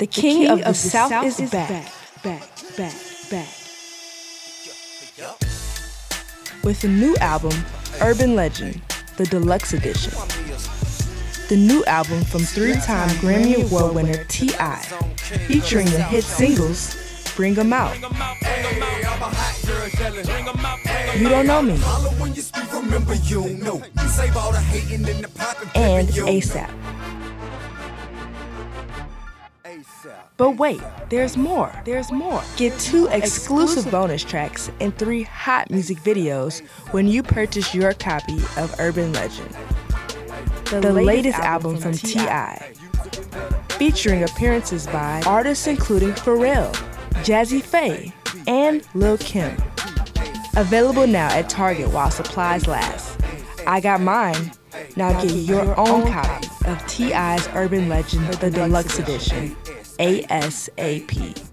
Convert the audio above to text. The King of the South is back. With a new album, Urban Legend, the Deluxe Edition. The new album from three-time Grammy Award winner T.I., featuring the hit singles, Bring 'Em Out, You Don't Know Me, and ASAP. But wait, there's more. Get 2 exclusive bonus tracks and 3 hot music videos when you purchase your copy of Urban Legend, the latest album from T.I., featuring appearances by artists including Pharrell, Jazzy Faye, and Lil Kim. Available now at Target while supplies last. I got mine. Now get your own copy of T.I.'s Urban Legend, the Deluxe Edition, ASAP.